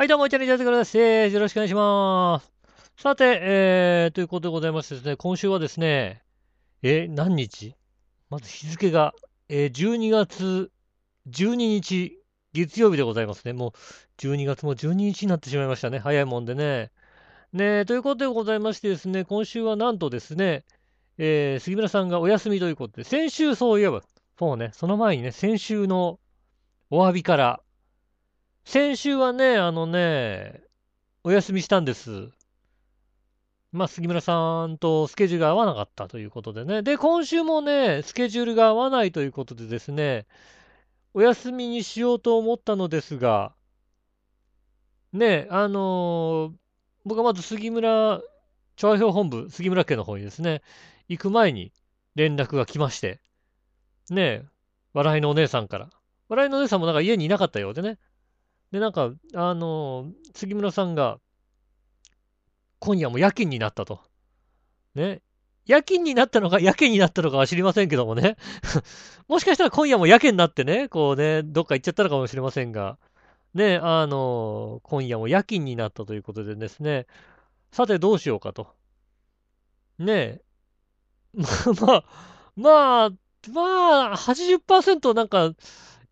はい、どうも、チャンネル登録です。よろしくお願いします。さて、ということでございましてですね、今週はですね、何日？まず日付が、12月12日、月曜日でございますね。もう、12月も12日になってしまいましたね。早いもんでね。ね、ということでございましてですね、今週はなんとですね、杉村さんがお休みということで、先週そういえば、そうね、その前にね、先週のお詫びから、先週はね、お休みしたんです。まあ、杉村さんとスケジュールが合わなかったということでね。で、今週もね、スケジュールが合わないということでですね、お休みにしようと思ったのですが、ね、僕はまず杉村、調和票本部、杉村家の方にですね、行く前に連絡が来まして、ね、笑いのお姉さんから。笑いのお姉さんもなんか家にいなかったようでね。で、なんか、杉村さんが、今夜も夜勤になったと。ね。夜勤になったのかは知りませんけどもね。もしかしたら今夜も夜勤になってね、こうね、どっか行っちゃったのかもしれませんが、ね、今夜も夜勤になったということでですね、さてどうしようかと。ねえ。まあ、80% なんか、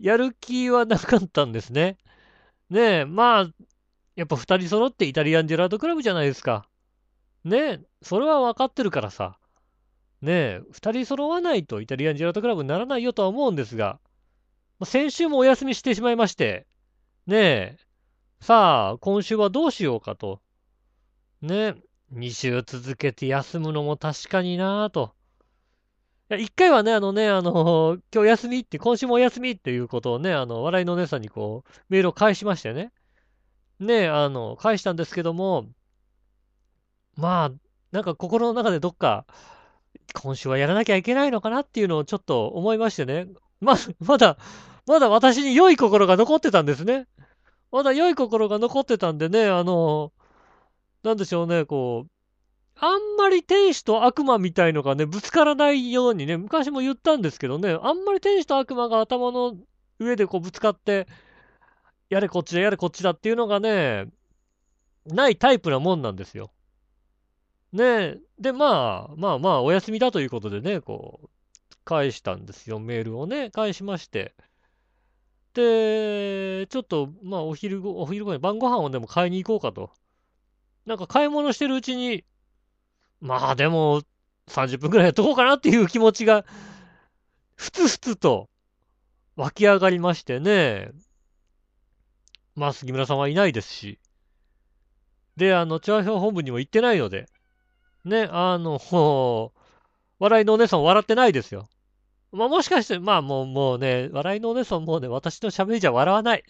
やる気はなかったんですね。ねえ、まあ、やっぱ二人揃ってイタリアンジェラートクラブじゃないですか。ねえ、それは分かってるからさ。ねえ、二人揃わないとイタリアンジェラートクラブにならないよとは思うんですが、先週もお休みしてしまいまして、ねえ、さあ、今週はどうしようかと。ねえ、2週続けて休むのも確かになぁと。一回はね、今日休みって、今週もお休みっていうことをね、笑いのお姉さんにこう、メールを返しましてね。ね、返したんですけども、まあ、なんか心の中でどっか、今週はやらなきゃいけないのかなっていうのをちょっと思いましてね。まだ私に良い心が残ってたんですね。まだ良い心が残ってたんでね、なんでしょうね、こう、あんまり天使と悪魔みたいのがね、ぶつからないようにね、昔も言ったんですけどね、あんまり天使と悪魔が頭の上でこうぶつかって、やれこっちだ、やれこっちだっていうのがね、ないタイプなもんなんですよ。ねえ。で、まあ、お休みだということでね、こう、返したんですよ、メールをね、返しまして。で、ちょっと、まあ、お昼ご飯、晩ご飯をでも買いに行こうかと。なんか買い物してるうちに、まあでも、30分くらいやっとこうかなっていう気持ちが、ふつふつと湧き上がりましてね。まあ、杉村さんはいないですし。で、調和票本部にも行ってないので、ね、笑いのお姉さん笑ってないですよ。まあもしかして、まあもうね、笑いのお姉さんもね、私の喋りじゃ笑わない。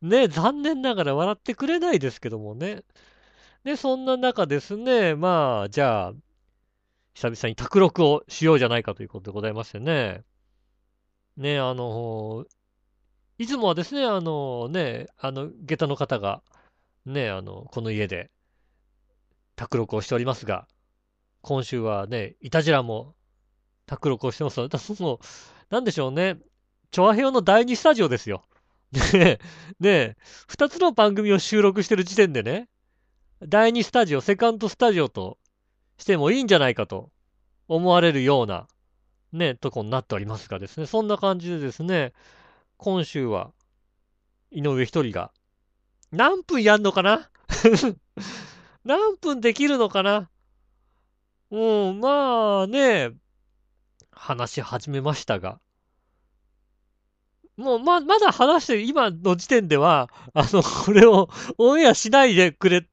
ね、残念ながら笑ってくれないですけどもね。で、そんな中ですね、まあ、じゃあ、久々に宅録をしようじゃないかということでございましてね。ね、いつもはですね、下駄の方が、ね、この家で、宅録をしておりますが、今週はね、イタジラも、宅録をしてますので、もう、なんでしょうね、調和票の第2スタジオですよ。ね、2つの番組を収録してる時点でね、第2スタジオ、セカンドスタジオとしてもいいんじゃないかと思われるような、ね、とこになっておりますがですね、そんな感じでですね、今週は、井上一人が、何分やんのかな何分できるのかなうん、まあね、話し始めましたが、もう、まだ話してる今の時点では、これをオンエアしないでくれ、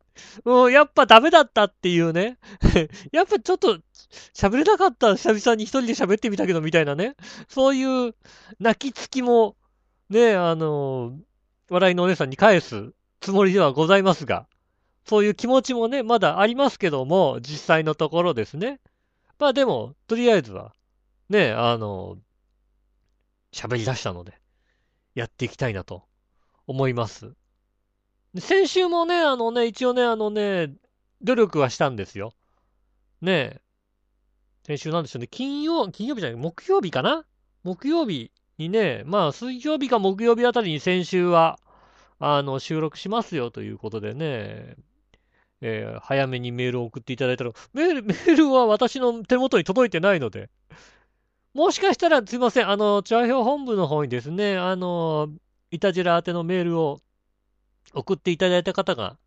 もうやっぱダメだったっていうね。やっぱちょっと喋れなかった久々に一人で喋ってみたけどみたいなね。そういう泣きつきも、ね、笑いのお姉さんに返すつもりではございますが、そういう気持ちもね、まだありますけども、実際のところですね。まあでも、とりあえずは、ね、喋り出したので、やっていきたいなと思います。先週もね、一応ね、努力はしたんですよ。ねえ。先週なんでしょうね。金曜日じゃない、木曜日かな？木曜日にね、まあ、水曜日か木曜日あたりに先週は、収録しますよということでね、早めにメールを送っていただいたら、メールは私の手元に届いてないので、もしかしたらすいません、チャーヒョウ本部の方にですね、イタジラ宛てのメールを送っていただいた方が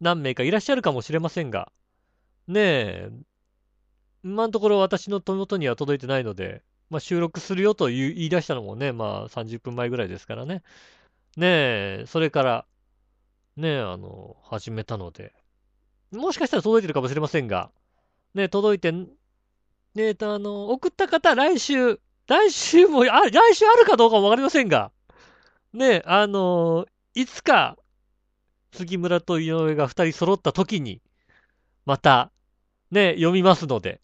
何名かいらっしゃるかもしれませんが、ねえ、今のところ私の手元には届いてないので、まあ、収録するよと言い出したのもね、まあ30分前ぐらいですからね。ねえ、それから、ねえ、始めたので、もしかしたら届いてるかもしれませんが、ねえ、届いて、ねえと、送った方、来週も、来週あるかどうかもわかりませんが、ねえ、いつか、杉村と井上が2人揃った時に、また、ねえ、読みますので、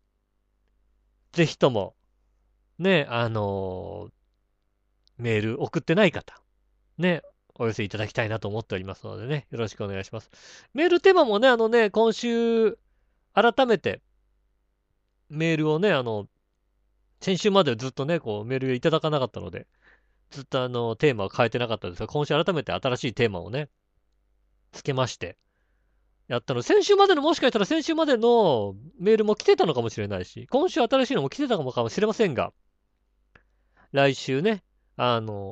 ぜひとも、ねえ、メール送ってない方、ね、お寄せいただきたいなと思っておりますのでね、よろしくお願いします。メールテーマもね、今週、改めて、メールをね、先週までずっとね、こう、メールをいただかなかったので、ずっとテーマを変えてなかったんですが、今週改めて新しいテーマをね、つけまして、やったの。先週までの、もしかしたら先週までのメールも来てたのかもしれないし、今週新しいのも来てたのかもしれませんが、来週ね、お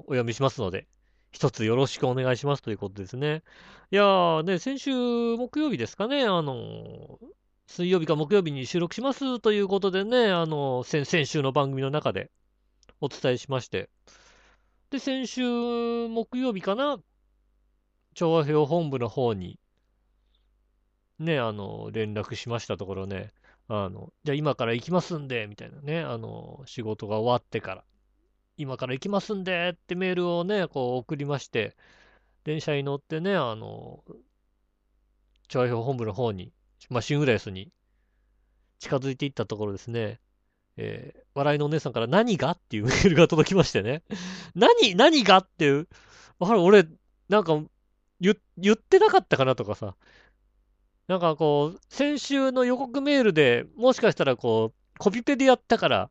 読みしますので、一つよろしくお願いしますということですね。いやーね、先週木曜日ですかね、水曜日か木曜日に収録しますということでね、先週の番組の中でお伝えしまして。で、先週木曜日かな、調和票本部の方に、ね、連絡しましたところね、じゃあ今から行きますんで、みたいなね、仕事が終わってから。今から行きますんでってメールをね、こう送りまして、電車に乗ってね、調和票本部の方に、まあ、シングレースに近づいていったところですね、笑いのお姉さんから何がっていうメールが届きましてね、何がっていう、俺、なんか言ってなかったかなとかさ、なんかこう、先週の予告メールでもしかしたらこう、コピペでやったから、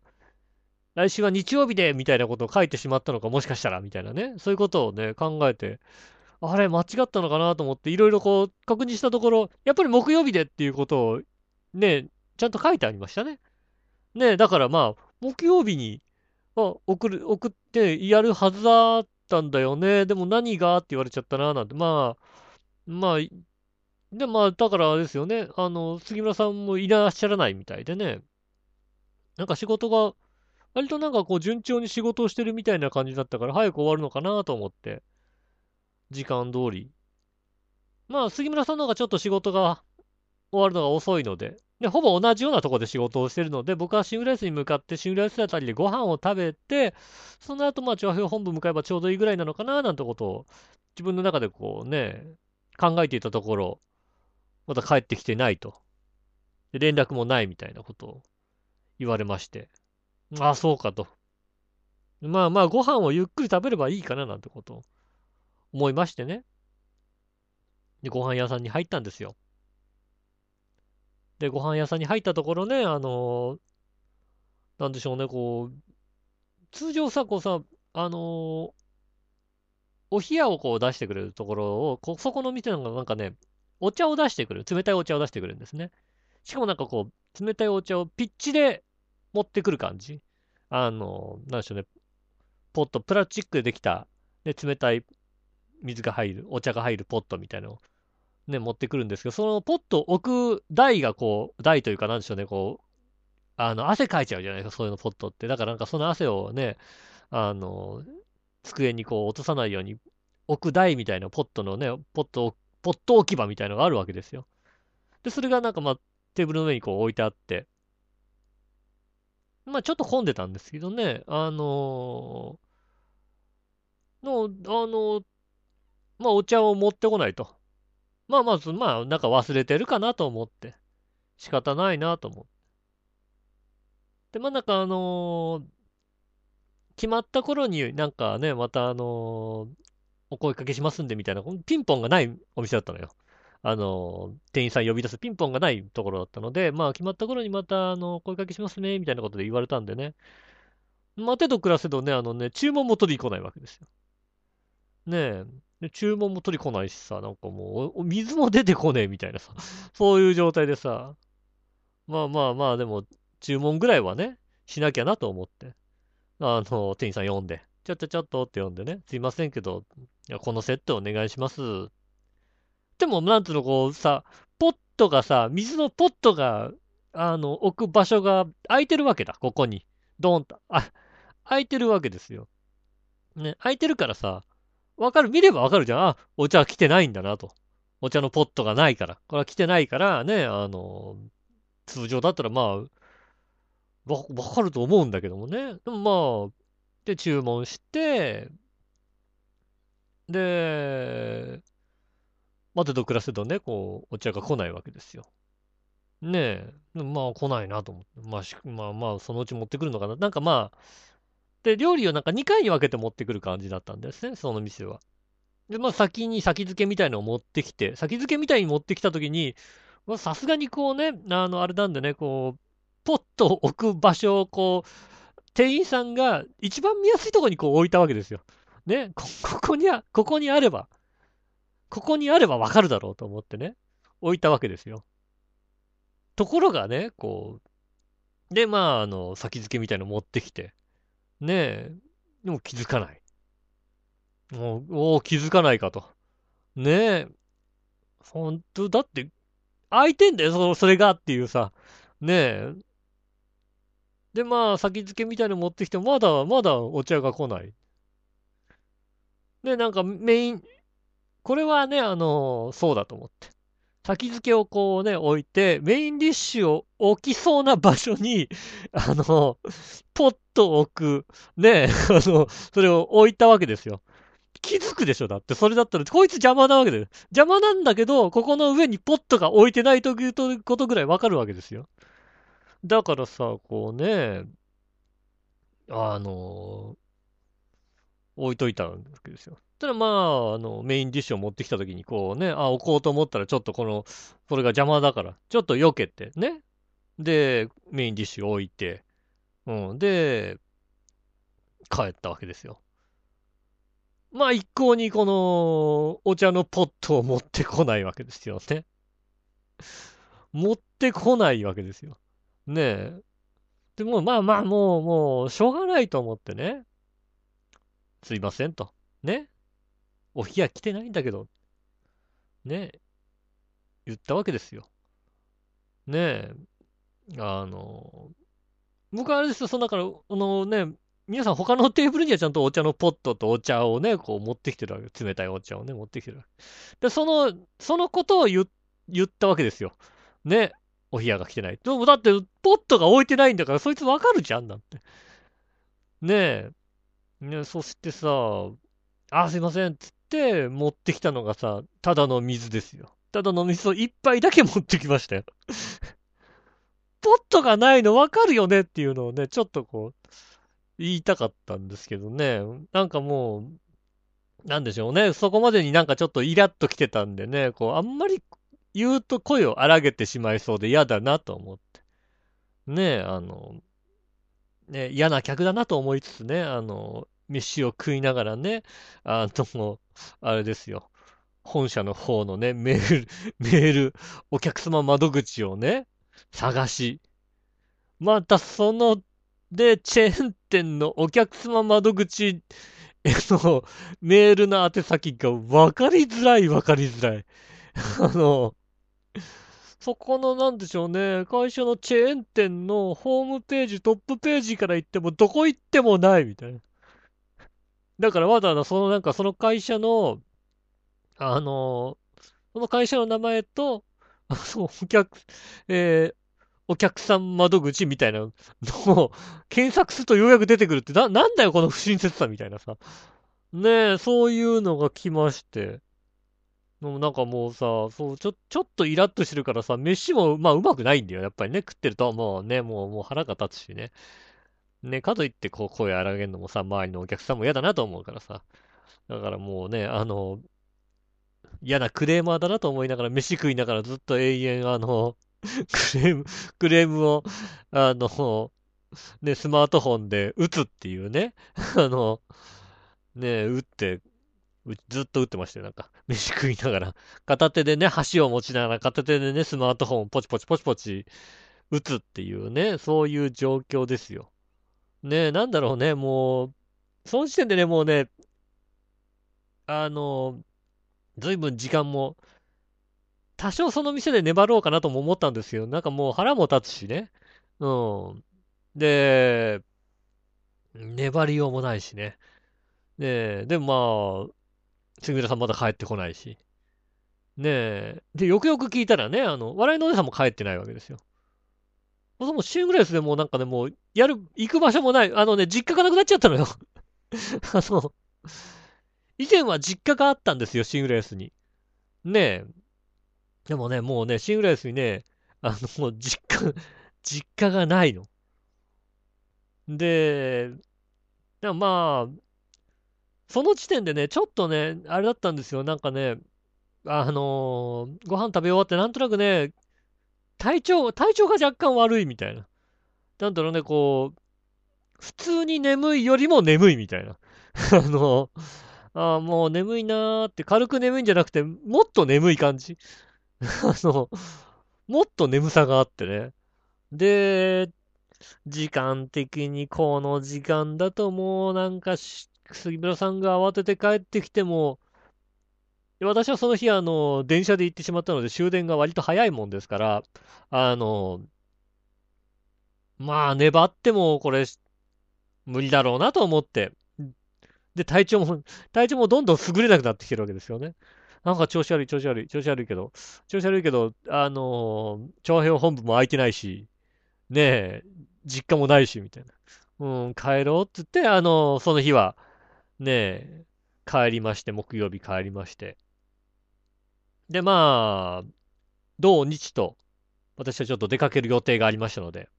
来週は日曜日でみたいなことを書いてしまったのか、もしかしたらみたいなね、そういうことをね、考えて、あれ間違ったのかなと思っていろいろこう確認したところ、やっぱり木曜日でっていうことをね、ちゃんと書いてありましたね。ね、だからまあ木曜日に送ってやるはずだったんだよね。でも何がって言われちゃったななんて、まあだからあれですよね。杉村さんもいらっしゃらないみたいでね、なんか仕事が割となんかこう順調に仕事をしてるみたいな感じだったから早く終わるのかなと思って時間通り、まあ杉村さんの方がちょっと仕事が終わるのが遅いので、でほぼ同じようなところで仕事をしてるので、僕はシングライスに向かってシングライスあたりでご飯を食べて、その後まあ調和票本部向かえばちょうどいいぐらいなのかななんてことを自分の中でこうね考えていたところ、また帰ってきてないと、で連絡もないみたいなことを言われまして、ああ、そうかと。まあ、ご飯をゆっくり食べればいいかななんてことを思いましてね。で、ご飯屋さんに入ったんですよ。で、ご飯屋さんに入ったところね、なんでしょうね、こう、通常さ、こうさ、お冷やをこう出してくれるところを、そこの店なんかなんかね、お茶を出してくれる、冷たいお茶を出してくれるんですね。しかもなんかこう、冷たいお茶をピッチで、持ってくる感じ、なんでしょうね、ポット、プラスチックでできた、ね、冷たい水が入る、お茶が入るポットみたいなのを、ね、持ってくるんですけど、そのポットを置く台がこう、台というか、なんでしょうね、こう、汗かいちゃうじゃないですか、そういうのポットって。だからなんかその汗をね、机にこう落とさないように置く台みたいなポットのね、ポット置き場みたいなのがあるわけですよ。で、それがなんかまあ、テーブルの上にこう置いてあって、まあちょっと混んでたんですけどね、まあお茶を持ってこないと。まあまず、まあなんか忘れてるかなと思って。仕方ないなと思って。で、まあなんか決まった頃になんかね、またお声かけしますんでみたいな、ピンポンがないお店だったのよ。店員さん呼び出すピンポンがないところだったので、まあ決まった頃にまた声かけしますねみたいなことで言われたんでね、待てど暮らせどね、注文も取りに来ないわけですよね。えで、注文も取り来ないしさ、なんかもう、水も出てこねえみたいなさ、そういう状態でさ、まあまあまあ、でも、注文ぐらいはね、しなきゃなと思って、店員さん呼んで、ちょっとって呼んでね、すいませんけど、いやこのセットお願いします。でも、なんつうの、こうさ、ポットがさ、水のポットが、置く場所が空いてるわけだ、ここに。ドーンと。あ、空いてるわけですよ。ね、空いてるからさ、見ればわかるじゃん。あ、お茶来てないんだなと。お茶のポットがないから。これは来てないからね、通常だったらまあ、わかると思うんだけどもね。でもまあ、で、注文して、で、待てど暮らせどね、こう、お茶が来ないわけですよ。ねえ、まあ来ないなと思って。まあ、そのうち持ってくるのかな。なんかまあ、で、料理をなんか2回に分けて持ってくる感じだったんですね、その店は。で、まあ先付けみたいのを持ってきて、先付けみたいに持ってきたときに、まあさすがにこうね、あれなんでね、こう、ポッと置く場所をこう、店員さんが一番見やすいところにこう置いたわけですよ。ね、ここにあれば分かるだろうと思ってね、置いたわけですよ。ところがね、こう、で、まあ、先付けみたいの持ってきて、ねえ、でも気づかない。もう、気づかないかと。ねえ、ほんと、だって、空いてんだよ、それがっていうさ。ねえ。で、まあ、先付けみたいなの持ってきても、まだお茶が来ない。で、なんかこれはね、そうだと思って。先付けをこうね、置いて、メインディッシュを置きそうな場所に、ポッと置く、ね、それを置いたわけですよ。気づくでしょ、だって。それだったら、こいつ邪魔なわけで。邪魔なんだけど、ここの上にポットが置いてないということぐらいわかるわけですよ。だからさ、こうね、置いといたわけですよ。ただまあ、メインディッシュを持ってきたときに、こうね、あ、置こうと思ったら、ちょっとそれが邪魔だから、ちょっと避けて、ね。で、メインディッシュを置いて、うん、で、帰ったわけですよ。まあ、一向にこの、お茶のポットを持ってこないわけですよね。持ってこないわけですよ。ねえ。でも、まあまあ、もう、しょうがないと思ってね。すいませんと。ね。お冷や来てないんだけど、ね、言ったわけですよ。ねえ、僕はあれですよ、だから、皆さん他のテーブルにはちゃんとお茶のポットとお茶をね、こう持ってきてるわけ。冷たいお茶をね、持ってきてるわけ。で、そのことを言ったわけですよ。ね、お冷やが来てない。でもだって、ポットが置いてないんだから、そいつわかるじゃん、なんて。ねえ、ね、そしてさ、あ、すいません、つって持ってきたのがさ、ただの水ですよ。ただの水を一杯だけ持ってきましたよ。ポットがないのわかるよねっていうのをね、ちょっとこう、言いたかったんですけどね。なんかもう、なんでしょうね。そこまでになんかちょっとイラッときてたんでね、こう、あんまり言うと声を荒げてしまいそうで嫌だなと思って。ねえ、ね、嫌な客だなと思いつつね、飯を食いながらね、あれですよ。本社の方のね、メール、お客様窓口をね、探し。またで、チェーン店のお客様窓口へのメールの宛先がわかりづらい。そこのなんでしょうね、会社のチェーン店のホームページ、トップページから行っても、どこ行ってもないみたいな。だからわざわざその会社の、その会社の名前と、お客さん窓口みたいなのを検索するとようやく出てくるって、なんだよこの不親切さみたいなさ。ねえ、そういうのが来まして。でもなんかもうさ、そう、ちょっとイラッとしてるからさ、飯も、まあうまくないんだよ。やっぱりね、食ってるともうね、もう腹が立つしね。ね、かといってこう声荒げんのもさ、周りのお客さんも嫌だなと思うからさ。だからもうね、嫌なクレーマーだなと思いながら、飯食いながらずっと永遠クレームを、ね、スマートフォンで打つっていうね、打って、ずっと打ってましたよ。なんか飯食いながら片手でね、箸を持ちながら片手でね、スマートフォンをポチポチポチポチ打つっていうね、そういう状況ですよ。ねえ、なんだろうね、もうその時点でね、もうね、ずいぶん時間も、多少その店で粘ろうかなとも思ったんですよ。なんかもう腹も立つしね。うん。で、粘りようもないしね。ねえ、でもまあ、杉浦さんまだ帰ってこないし。ねえ、で、よくよく聞いたらね、笑いのお姉さんも帰ってないわけですよ。もうシングレスでもうなんかね、もう、行く場所もない。実家がなくなっちゃったのよ。以前は実家があったんですよ、シングレースに。ねえ。でもね、もうね、シングレースにね、もう実家がないの。で、でもまあ、その時点でね、ちょっとね、あれだったんですよ。なんかね、ご飯食べ終わってなんとなくね、体調が若干悪いみたいな。なんだろうね、こう、普通に眠いよりも眠いみたいな。もう眠いなーって、軽く眠いんじゃなくて、もっと眠い感じ。もっと眠さがあってね。で、時間的にこの時間だともうなんか杉村さんが慌てて帰ってきても、私はその日電車で行ってしまったので終電が割と早いもんですから、まあ粘ってもこれ無理だろうなと思って、で体調もどんどん優れなくなってきてるわけですよね。なんか調子悪いけど、徴兵本部も空いてないし、ねえ、実家もないしみたいな。うん、帰ろうって言って、その日はねえ、帰りまして、木曜日帰りまして。で、まあ、同日と、私はちょっと出かける予定がありましたので、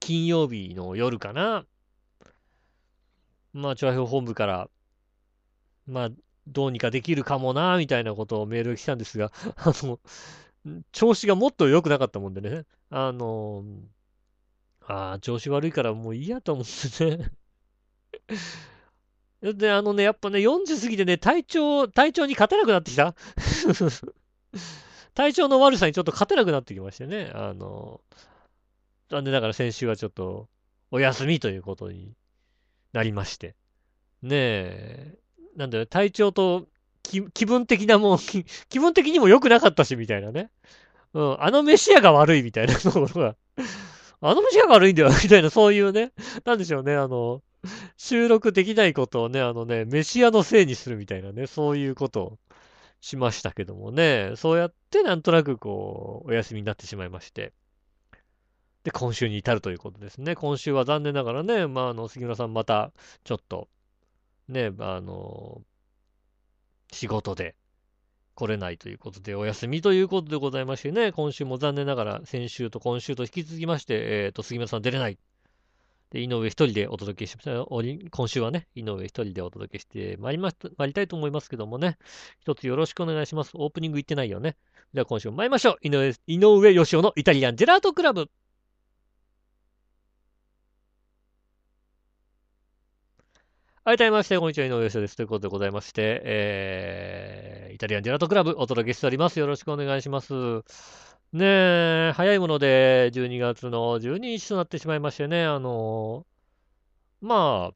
金曜日の夜かな、まあ、調和表本部から、まあ、どうにかできるかもな、みたいなことをメールが来たんですが、調子がもっと良くなかったもんでね、調子悪いからもういいやと思ってね。で、やっぱね、40過ぎてね、体調に勝てなくなってきた体調の悪さにちょっと勝てなくなってきましてね。残念ながら先週はちょっと、お休みということになりまして。ねえ、なんだよ、体調と、気分的にも良くなかったし、みたいなね。うん、飯屋が悪いみたいなところが、飯屋が悪いんだよ、みたいな、そういうね、なんでしょうね、収録できないことをね、飯屋のせいにするみたいなね、そういうことをしましたけどもね、そうやってなんとなくこう、お休みになってしまいまして。で、今週に至るということですね。今週は残念ながらね、まあ、杉村さんまた、ちょっと、ね、仕事で来れないということで、お休みということでございましてね、今週も残念ながら、先週と今週と引き続きまして、杉村さん出れない。で、井上一人でお届けしました。今週はね、井上一人でお届けしてまいりたいと思いますけどもね。一つよろしくお願いします。オープニング言ってないよね。では今週も参りましょう。井上芳雄のイタリアンジェラートクラブ。はい、改めまして、こんにちは、井上芳雄です。ということでございまして、イタリアンジェラートクラブお届けしております。よろしくお願いします。ねえ、早いもので、12月の12日となってしまいましてね、ま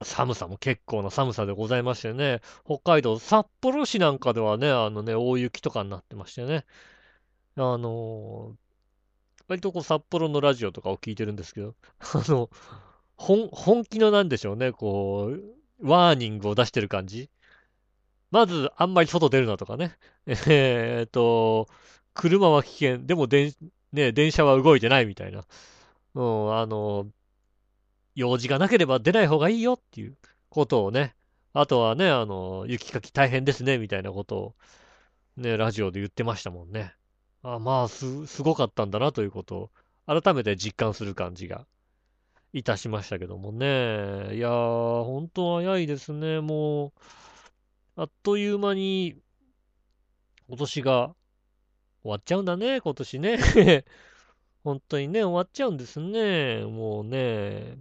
あ、寒さも結構な寒さでございましてね、北海道札幌市なんかではね、大雪とかになってましてね、割とこう札幌のラジオとかを聞いてるんですけど、本気のなんでしょうね、こう、ワーニングを出してる感じ。まず、あんまり外出るなとかね、車は危険。でも電車は動いてないみたいな。うん、用事がなければ出ない方がいいよっていうことをね。あとはね、雪かき大変ですね、みたいなことを、ね、ラジオで言ってましたもんね。あ、まあ、すごかったんだなということを、改めて実感する感じがいたしましたけどもね。いやー、本当早いですね。もう、あっという間に、今年が、終わっちゃうんだね、今年ね。本当にね、終わっちゃうんですね。もうね。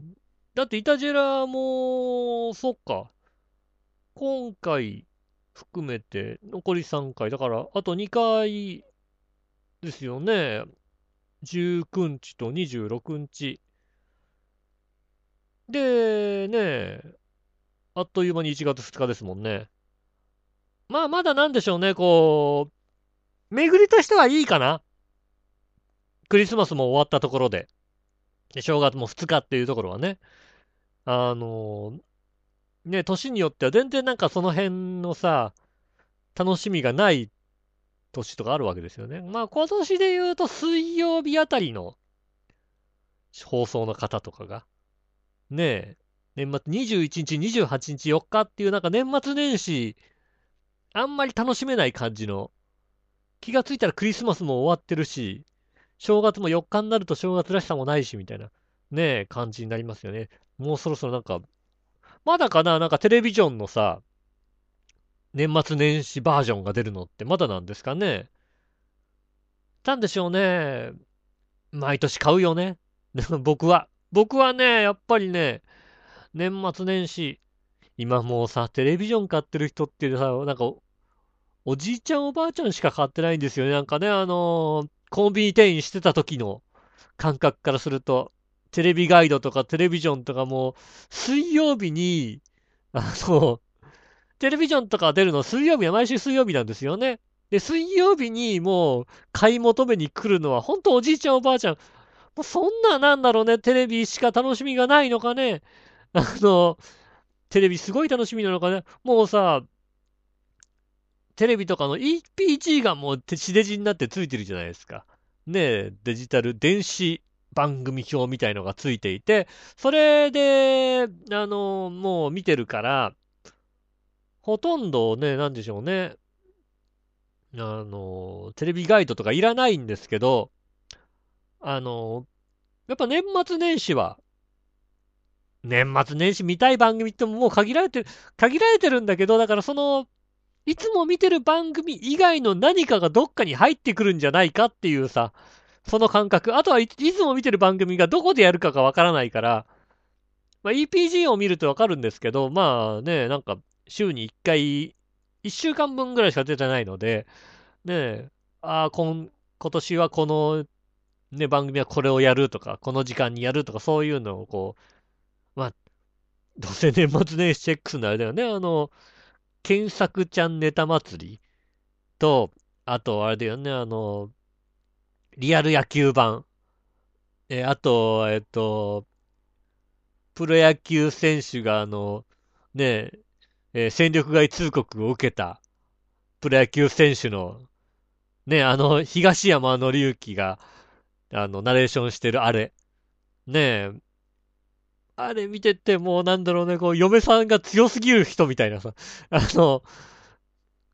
だって、イタジェラも、そっか。今回含めて残り3回だからあと2回ですよね。19日と26日でね、あっという間に1月2日ですもんね。まあまだなんでしょうね、こう巡りとしてはいいかな。クリスマスも終わったところで、正月も2日っていうところはね、ね、年によっては全然なんかその辺のさ、楽しみがない年とかあるわけですよね。まあ今年で言うと水曜日あたりの放送の方とかが、ねえ、年末21日、28日、4日っていうなんか年末年始、あんまり楽しめない感じの、気がついたらクリスマスも終わってるし、正月も4日になると正月らしさもないしみたいな、ねえ、感じになりますよね。もうそろそろなんか、まだかな、なんかテレビジョンのさ、年末年始バージョンが出るのってまだなんですかね。なんでしょうね。毎年買うよね。僕はね、やっぱりね、年末年始、今もうさ、テレビジョン買ってる人ってさ、なんかおじいちゃんおばあちゃんしか買ってないんですよね。なんかね、コンビニ店員してた時の感覚からすると、テレビガイドとかテレビジョンとかも、水曜日に、テレビジョンとか出るの水曜日は毎週水曜日なんですよね。で、水曜日にもう買い求めに来るのは本当おじいちゃんおばあちゃん。もうそんななんだろうね。テレビしか楽しみがないのかね。テレビすごい楽しみなのかね。もうさ、テレビとかの EPG がもう地デジになってついてるじゃないですか。ねえ、デジタル電子番組表みたいのがついていて、それで、もう見てるから、ほとんどね、なんでしょうね。テレビガイドとかいらないんですけど、やっぱ年末年始は、年末年始見たい番組ってもう限られてるんだけど、だからその、いつも見てる番組以外の何かがどっかに入ってくるんじゃないかっていうさ、その感覚。あとはいつも見てる番組がどこでやるかがわからないから、まあ EPG を見るとわかるんですけど、まあね、なんか、週に1回、1週間分ぐらいしか出てないので、ねえ、今年はこの、ね、番組はこれをやるとか、この時間にやるとか、そういうのをこう、まあ、どうせ年末年始チェックするのあれだよね、検索ちゃんネタ祭りと、あとあれだよね、リアル野球版、あと、プロ野球選手がねえ、戦力外通告を受けたプロ野球選手の、ね、東山紀之が、ナレーションしてるあれ。ねえ、あれ見ててもうなんだろうね、こう、嫁さんが強すぎる人みたいなさ、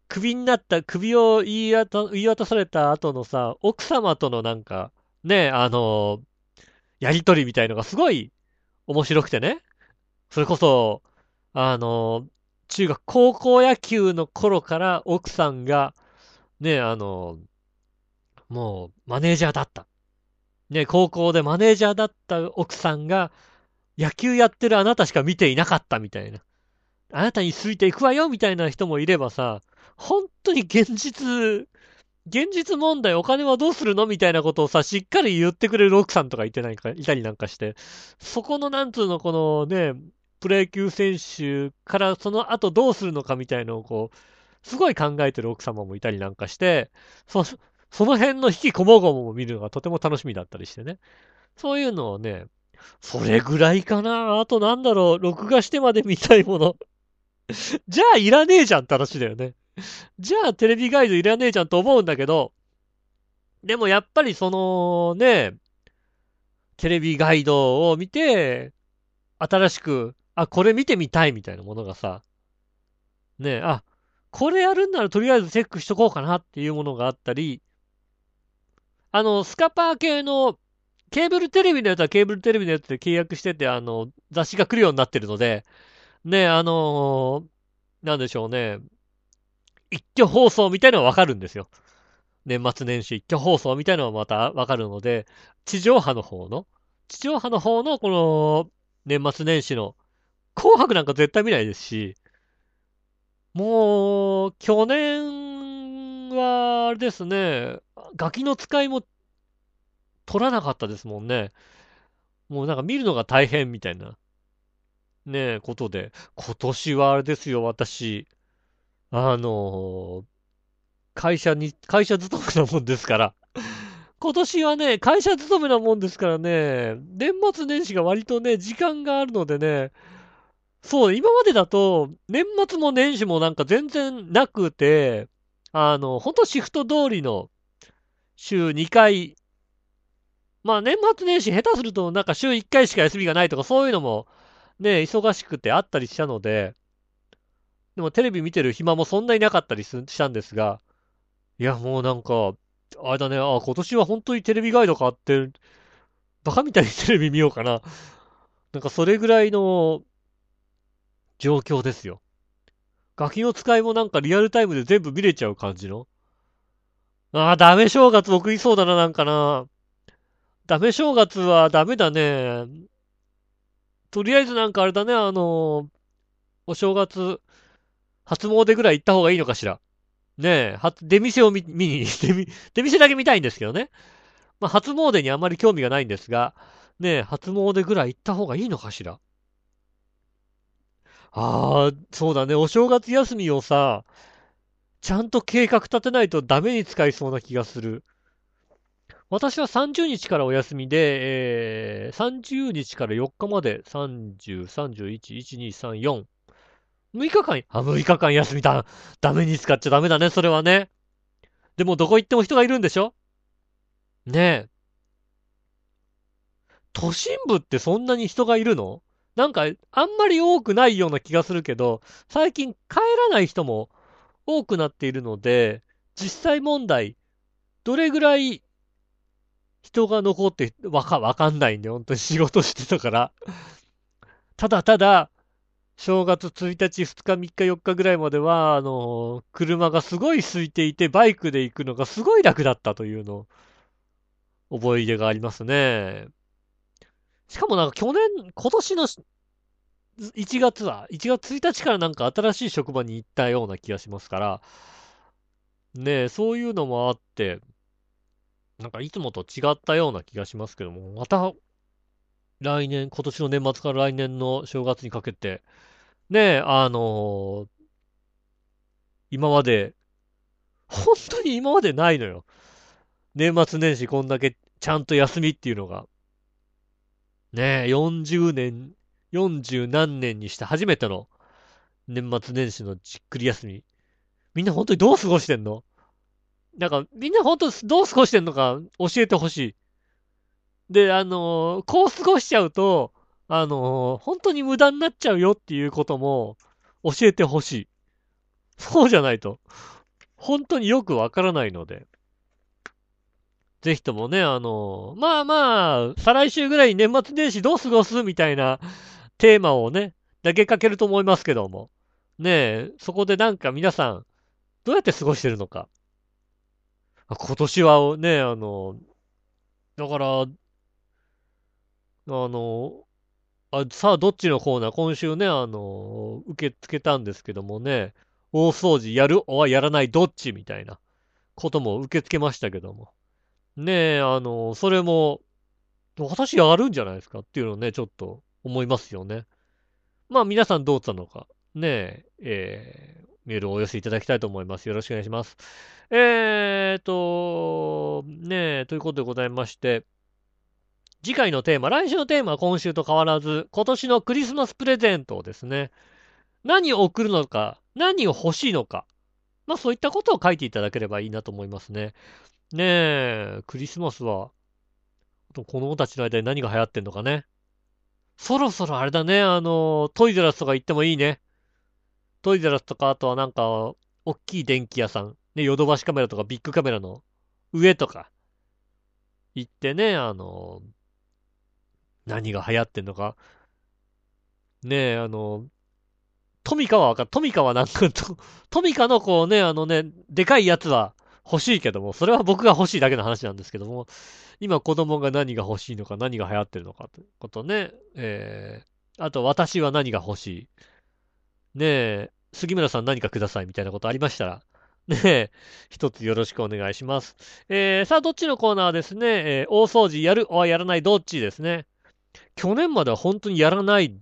首を言い渡された後のさ、奥様とのなんか、ね、やりとりみたいのがすごい面白くてね。それこそ、高校野球の頃から奥さんが、ね、もうマネージャーだった。ね、高校でマネージャーだった奥さんが、野球やってるあなたしか見ていなかったみたいな。あなたについていくわよみたいな人もいればさ、本当に現実問題、お金はどうするのみたいなことをさ、しっかり言ってくれる奥さんとかいたりなんかして、そこのなんつうの、このね、プロ野球選手からその後どうするのかみたいのをこう、すごい考えてる奥様もいたりなんかして、その辺の引きこもごもを見るのがとても楽しみだったりしてね。そういうのをね、それぐらいかな。あとなんだろう、録画してまで見たいもの。じゃあいらねえじゃんって話だよね。じゃあテレビガイドいらねえじゃんと思うんだけど、でもやっぱりそのね、テレビガイドを見て、新しく、これ見てみたいみたいなものがさ、ねえ、これやるんならとりあえずチェックしとこうかなっていうものがあったり、スカパー系のケーブルテレビのやつはケーブルテレビのやつで契約してて、雑誌が来るようになってるので、ねえ、なんでしょうね、一挙放送みたいなのはわかるんですよ。年末年始一挙放送みたいなのはまたわかるので、地上波の方のこの年末年始の紅白なんか絶対見ないですし、もう、去年は、あれですね、ガキの使いも取らなかったですもんね。もうなんか見るのが大変みたいな、ねえ、ことで。今年はあれですよ、私、あの、会社勤めなもんですから。今年はね、会社勤めなもんですからね、年末年始が割とね、時間があるのでね、そう、今までだと、年末も年始もなんか全然なくて、ほんとシフト通りの週2回、まあ年末年始下手するとなんか週1回しか休みがないとかそういうのもね、忙しくてあったりしたので、でもテレビ見てる暇もそんなになかったりしたんですが、いやもうなんか、あれだね、今年は本当にテレビガイド買って、バカみたいにテレビ見ようかな。なんかそれぐらいの状況ですよ。ガキの使いもなんかリアルタイムで全部見れちゃう感じの。ダメ正月送りそうだな、なんかな。ダメ正月はダメだね。とりあえずなんかあれだね、お正月、初詣ぐらい行った方がいいのかしら。ねえ、出店を見に、出店だけ見たいんですけどね。まあ、初詣にあまり興味がないんですが、ねえ、初詣ぐらい行った方がいいのかしら。そうだね、お正月休みをさ、ちゃんと計画立てないとダメに使いそうな気がする。私は30日からお休みで、30日から4日まで、30、31、12、34。6日間、6日間休みだ。ダメに使っちゃダメだね、それはね。でもどこ行っても人がいるんでしょ？ねえ。都心部ってそんなに人がいるの？なんか、あんまり多くないような気がするけど、最近帰らない人も多くなっているので、実際問題、どれぐらい人が残って、わかんないんで、本当に仕事してたから。ただただ、正月1日、2日、3日、4日ぐらいまでは、車がすごい空いていて、バイクで行くのがすごい楽だったというのを、覚え出がありますね。しかもなんか今年の1月1日からなんか新しい職場に行ったような気がしますから、ねえ、そういうのもあって、なんかいつもと違ったような気がしますけども、また、今年の年末から来年の正月にかけて、ねえ、今まで、本当に今までないのよ。年末年始こんだけちゃんと休みっていうのが。ねえ、40何年にして初めての年末年始のじっくり休み。みんな本当にどう過ごしてんの？なんか、みんな本当どう過ごしてんのか教えてほしい。で、こう過ごしちゃうと、本当に無駄になっちゃうよっていうことも教えてほしい。そうじゃないと、本当によくわからないので。ぜひともね、まあまあ、再来週ぐらいに年末年始どう過ごすみたいなテーマをね、投げかけると思いますけども。ねえ、そこでなんか皆さん、どうやって過ごしてるのか。今年はね、だから、さあ、どっちのコーナー、今週ね、受け付けたんですけどもね、大掃除やる、やらない、どっちみたいなことも受け付けましたけども。ねえ、それも、私やるんじゃないですかっていうのをね、ちょっと思いますよね。まあ、皆さんどうしたのか、ねえ、メールをお寄せいただきたいと思います。よろしくお願いします。ねえ、ということでございまして、次回のテーマ、来週のテーマは今週と変わらず、今年のクリスマスプレゼントをですね、何を送るのか、何を欲しいのか、まあそういったことを書いていただければいいなと思いますね。ねえ、クリスマスは、子供たちの間に何が流行ってんのかね。そろそろあれだね、トイザらスとか行ってもいいね。トイザらスとか、あとはなんか、おっきい電気屋さん、ね、ヨドバシカメラとかビッグカメラの上とか、行ってね、何が流行ってんのか。ねえ、トミカはトミカはなんかトミカのこうね、でかいやつは欲しいけども、それは僕が欲しいだけの話なんですけども、今子供が何が欲しいのか、何が流行ってるのかということね。あと、私は何が欲しい。ねえ、杉村さん何かくださいみたいなことありましたら、ね、一つよろしくお願いします。さあ、どっちのコーナーはですね、大掃除やる、やらない、どっちですね。去年までは本当にやらない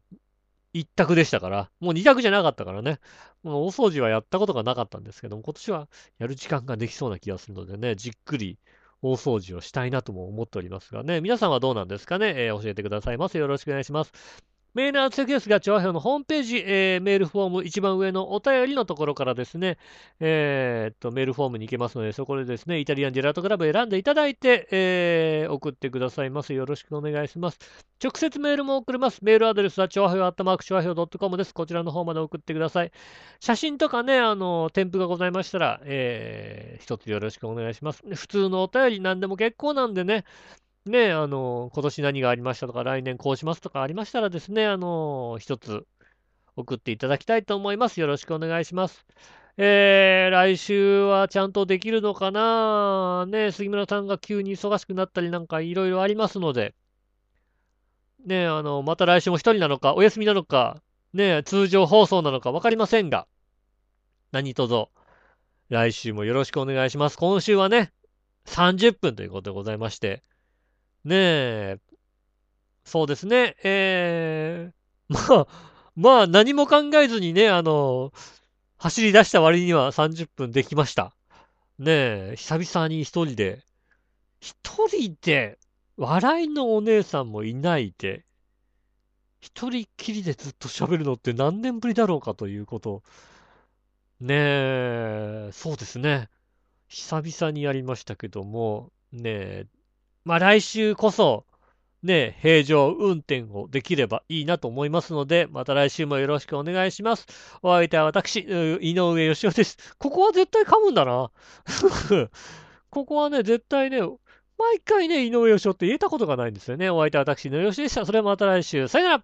一択でしたから、もう二択じゃなかったからね。もう大掃除はやったことがなかったんですけども、今年はやる時間ができそうな気がするのでね、じっくり大掃除をしたいなとも思っておりますがね、皆さんはどうなんですかね、教えてくださいませ。よろしくお願いします。メールの宛先ですが、チョアヘオのホームページ、メールフォーム一番上のお便りのところからですね、メールフォームに行けますので、そこでですね、イタリアンジェラートクラブ選んでいただいて、送ってくださいます。よろしくお願いします。直接メールも送れます。メールアドレスはチョアヘオ@choaheo.com です。こちらの方まで送ってください。写真とかね、添付がございましたら、一つよろしくお願いします。普通のお便りなんでも結構なんでね、今年何がありましたとか、来年こうしますとかありましたらですね、一つ送っていただきたいと思います。よろしくお願いします。来週はちゃんとできるのかなね、杉村さんが急に忙しくなったりなんかいろいろありますので、ね、また来週も一人なのか、お休みなのか、ね、通常放送なのかわかりませんが、何卒、来週もよろしくお願いします。今週はね、30分ということでございまして、ねえ、そうですね。まあ何も考えずにね、走り出した割には30分できました。ねえ、久々に一人で、笑いのお姉さんもいないで、一人きりでずっと喋るのって何年ぶりだろうかということ。ねえ、そうですね。久々にやりましたけども、ねえ、まあ来週こそ、ね、平常運転をできればいいなと思いますので、また来週もよろしくお願いします。お相手は私、井上芳雄です。ここは絶対噛むんだな。ここはね、絶対ね、毎回ね、井上芳雄って言えたことがないんですよね。お相手は私、井上芳雄でした。それはまた来週。さよなら。